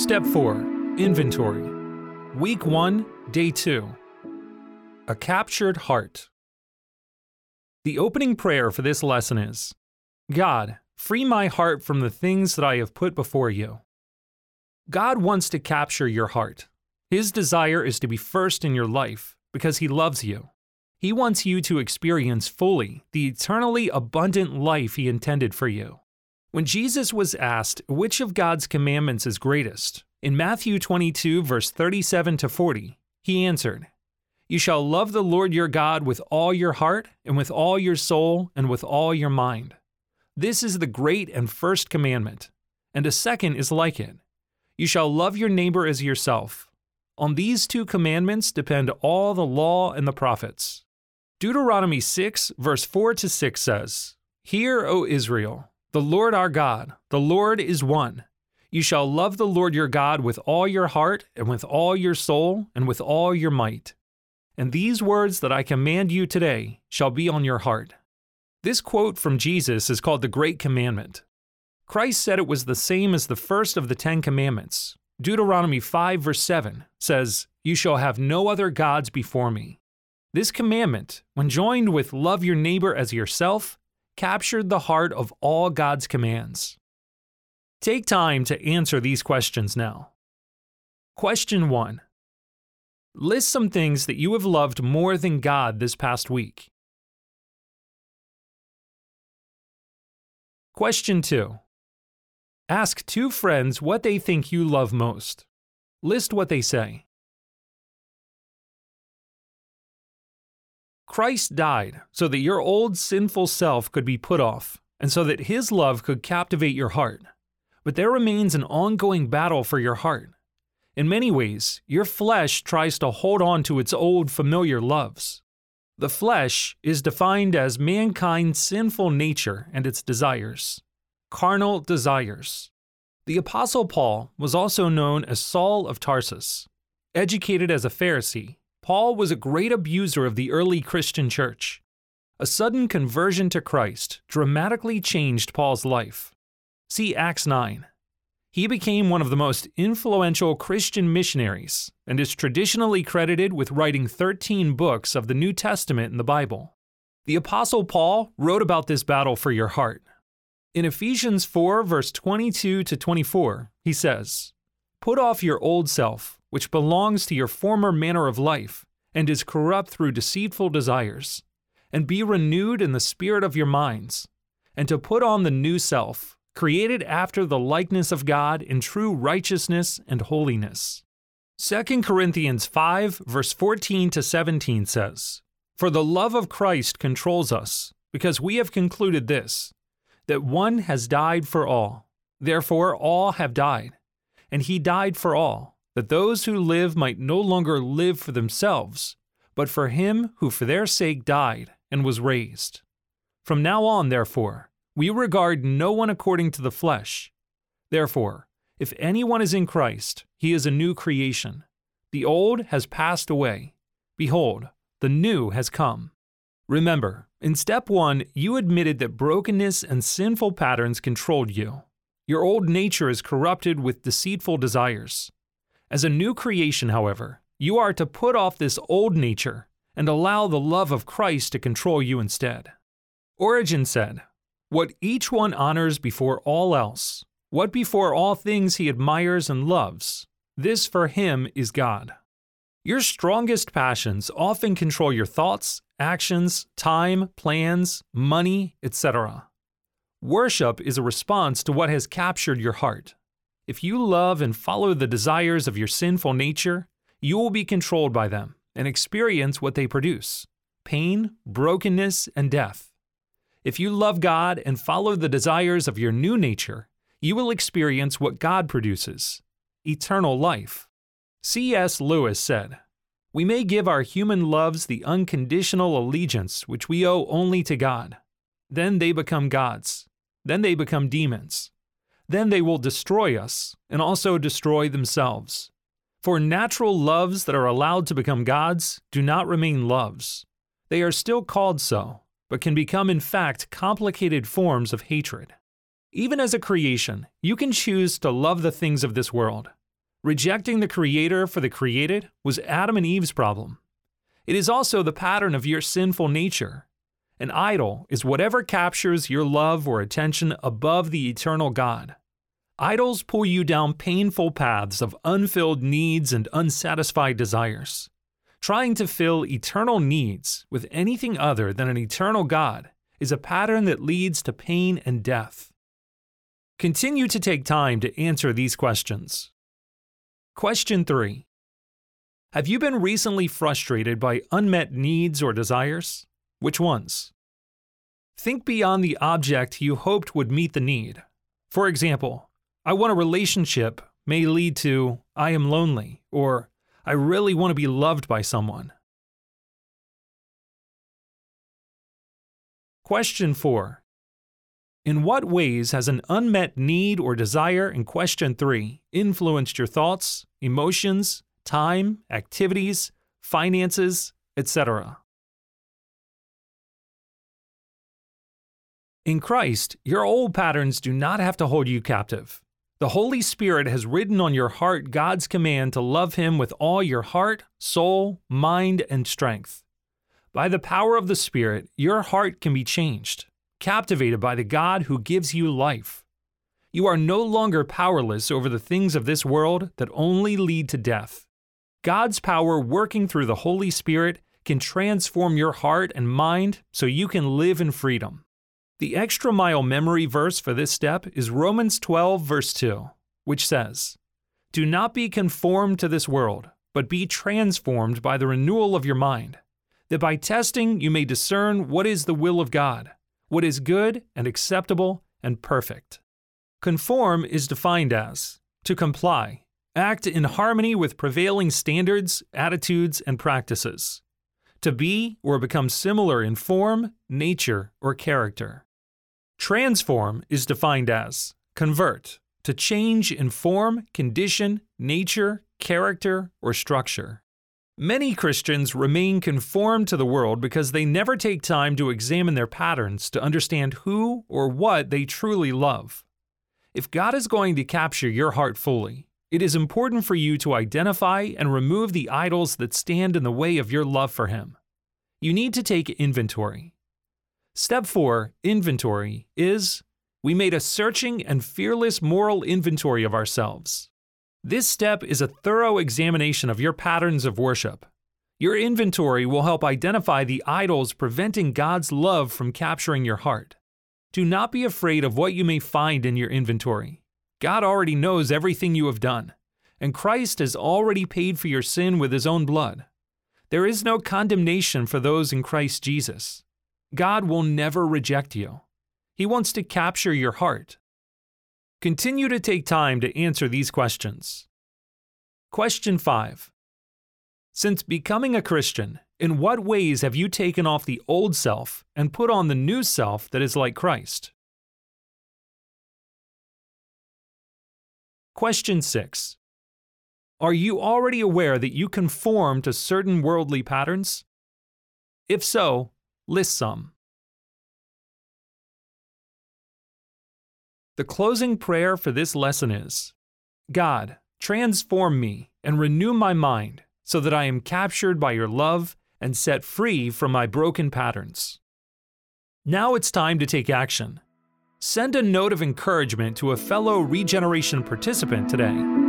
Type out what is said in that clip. Step 4. Inventory. Week 1, Day 2. A Captured Heart. The opening prayer for this lesson is, God, free my heart from the things that I have put before you. God wants to capture your heart. His desire is to be first in your life because He loves you. He wants you to experience fully the eternally abundant life He intended for you. When Jesus was asked which of God's commandments is greatest, in Matthew 22, verse 37 to 40, He answered, "You shall love the Lord your God with all your heart and with all your soul and with all your mind. This is the great and first commandment, and a second is like it. You shall love your neighbor as yourself. On these two commandments depend all the law and the prophets." Deuteronomy 6, verse 4 to 6 says, "Hear, O Israel, the Lord our God, the Lord is one. You shall love the Lord your God with all your heart and with all your soul and with all your might. And these words that I command you today shall be on your heart." This quote from Jesus is called the Great Commandment. Christ said it was the same as the first of the 10 commandments. Deuteronomy 5 verse 7 says, "You shall have no other gods before me." This commandment, when joined with love your neighbor as yourself, captured the heart of all God's commands. Take time to answer these questions now. Question 1. List some things that you have loved more than God this past week. Question 2. Ask 2 friends what they think you love most. List what they say. Christ died so that your old sinful self could be put off, and so that His love could captivate your heart. But there remains an ongoing battle for your heart. In many ways, your flesh tries to hold on to its old familiar loves. The flesh is defined as mankind's sinful nature and its desires, carnal desires. The Apostle Paul was also known as Saul of Tarsus. Educated as a Pharisee, Paul was a great abuser of the early Christian church. A sudden conversion to Christ dramatically changed Paul's life. See Acts 9. He became one of the most influential Christian missionaries and is traditionally credited with writing 13 books of the New Testament in the Bible. The Apostle Paul wrote about this battle for your heart. In Ephesians 4, verse 22 to 24, he says, "Put off your old self, which belongs to your former manner of life and is corrupt through deceitful desires, and be renewed in the spirit of your minds, and to put on the new self, created after the likeness of God in true righteousness and holiness." 2 Corinthians 5, verse 14 to 17 says, "For the love of Christ controls us, because we have concluded this, that one has died for all, therefore all have died. And He died for all, that those who live might no longer live for themselves, but for Him who for their sake died and was raised. From now on, therefore, we regard no one according to the flesh. Therefore, if anyone is in Christ, he is a new creation. The old has passed away. Behold, the new has come." Remember, in step 1, you admitted that brokenness and sinful patterns controlled you. Your old nature is corrupted with deceitful desires. As a new creation, however, you are to put off this old nature and allow the love of Christ to control you instead. Origen said, "What each one honors before all else, what before all things he admires and loves, this for him is God." Your strongest passions often control your thoughts, actions, time, plans, money, etc. Worship is a response to what has captured your heart. If you love and follow the desires of your sinful nature, you will be controlled by them and experience what they produce: pain, brokenness, and death. If you love God and follow the desires of your new nature, you will experience what God produces: eternal life. C.S. Lewis said, "We may give our human loves the unconditional allegiance which we owe only to God. Then they become gods. Then they become demons. Then they will destroy us and also destroy themselves. For natural loves that are allowed to become gods do not remain loves. They are still called so, but can become in fact complicated forms of hatred." Even as a creation, you can choose to love the things of this world, Rejecting the Creator for the created was Adam and Eve's problem. It is also the pattern of your sinful nature. An idol is whatever captures your love or attention above the eternal God. Idols pull you down painful paths of unfilled needs and unsatisfied desires. Trying to fill eternal needs with anything other than an eternal God is a pattern that leads to pain and death. Continue to take time to answer these questions. Question 3. Have you been recently frustrated by unmet needs or desires? Which ones? Think beyond the object you hoped would meet the need. For example, I want a relationship may lead to I am lonely, or I really want to be loved by someone. Question 4. In what ways has an unmet need or desire in question 3 influenced your thoughts, emotions, time, activities, finances, etc.? In Christ, your old patterns do not have to hold you captive. The Holy Spirit has written on your heart God's command to love Him with all your heart, soul, mind, and strength. By the power of the Spirit, your heart can be changed, captivated by the God who gives you life. You are no longer powerless over the things of this world that only lead to death. God's power working through the Holy Spirit can transform your heart and mind so you can live in freedom. The extra mile memory verse for this step is Romans 12, verse 2, which says, "Do not be conformed to this world, but be transformed by the renewal of your mind, that by testing you may discern what is the will of God, what is good and acceptable and perfect." Conform is defined as to comply, act in harmony with prevailing standards, attitudes, and practices, to be or become similar in form, nature, or character. Transform is defined as convert, to change in form, condition, nature, character, or structure. Many Christians remain conformed to the world because they never take time to examine their patterns to understand who or what they truly love. If God is going to capture your heart fully, it is important for you to identify and remove the idols that stand in the way of your love for Him. You need to take inventory. Step 4, inventory, is we made a searching and fearless moral inventory of ourselves. This step is a thorough examination of your patterns of worship. Your inventory will help identify the idols preventing God's love from capturing your heart. Do not be afraid of what you may find in your inventory. God already knows everything you have done, and Christ has already paid for your sin with His own blood. There is no condemnation for those in Christ Jesus. God will never reject you. He wants to capture your heart. Continue to take time to answer these questions. Question 5. Since becoming a Christian, in what ways have you taken off the old self and put on the new self that is like Christ? Question 6. Are you already aware that you conform to certain worldly patterns? If so, list some. The closing prayer for this lesson is, God, transform me and renew my mind so that I am captured by your love and set free from my broken patterns. Now it's time to take action. Send a note of encouragement to a fellow Regeneration participant today.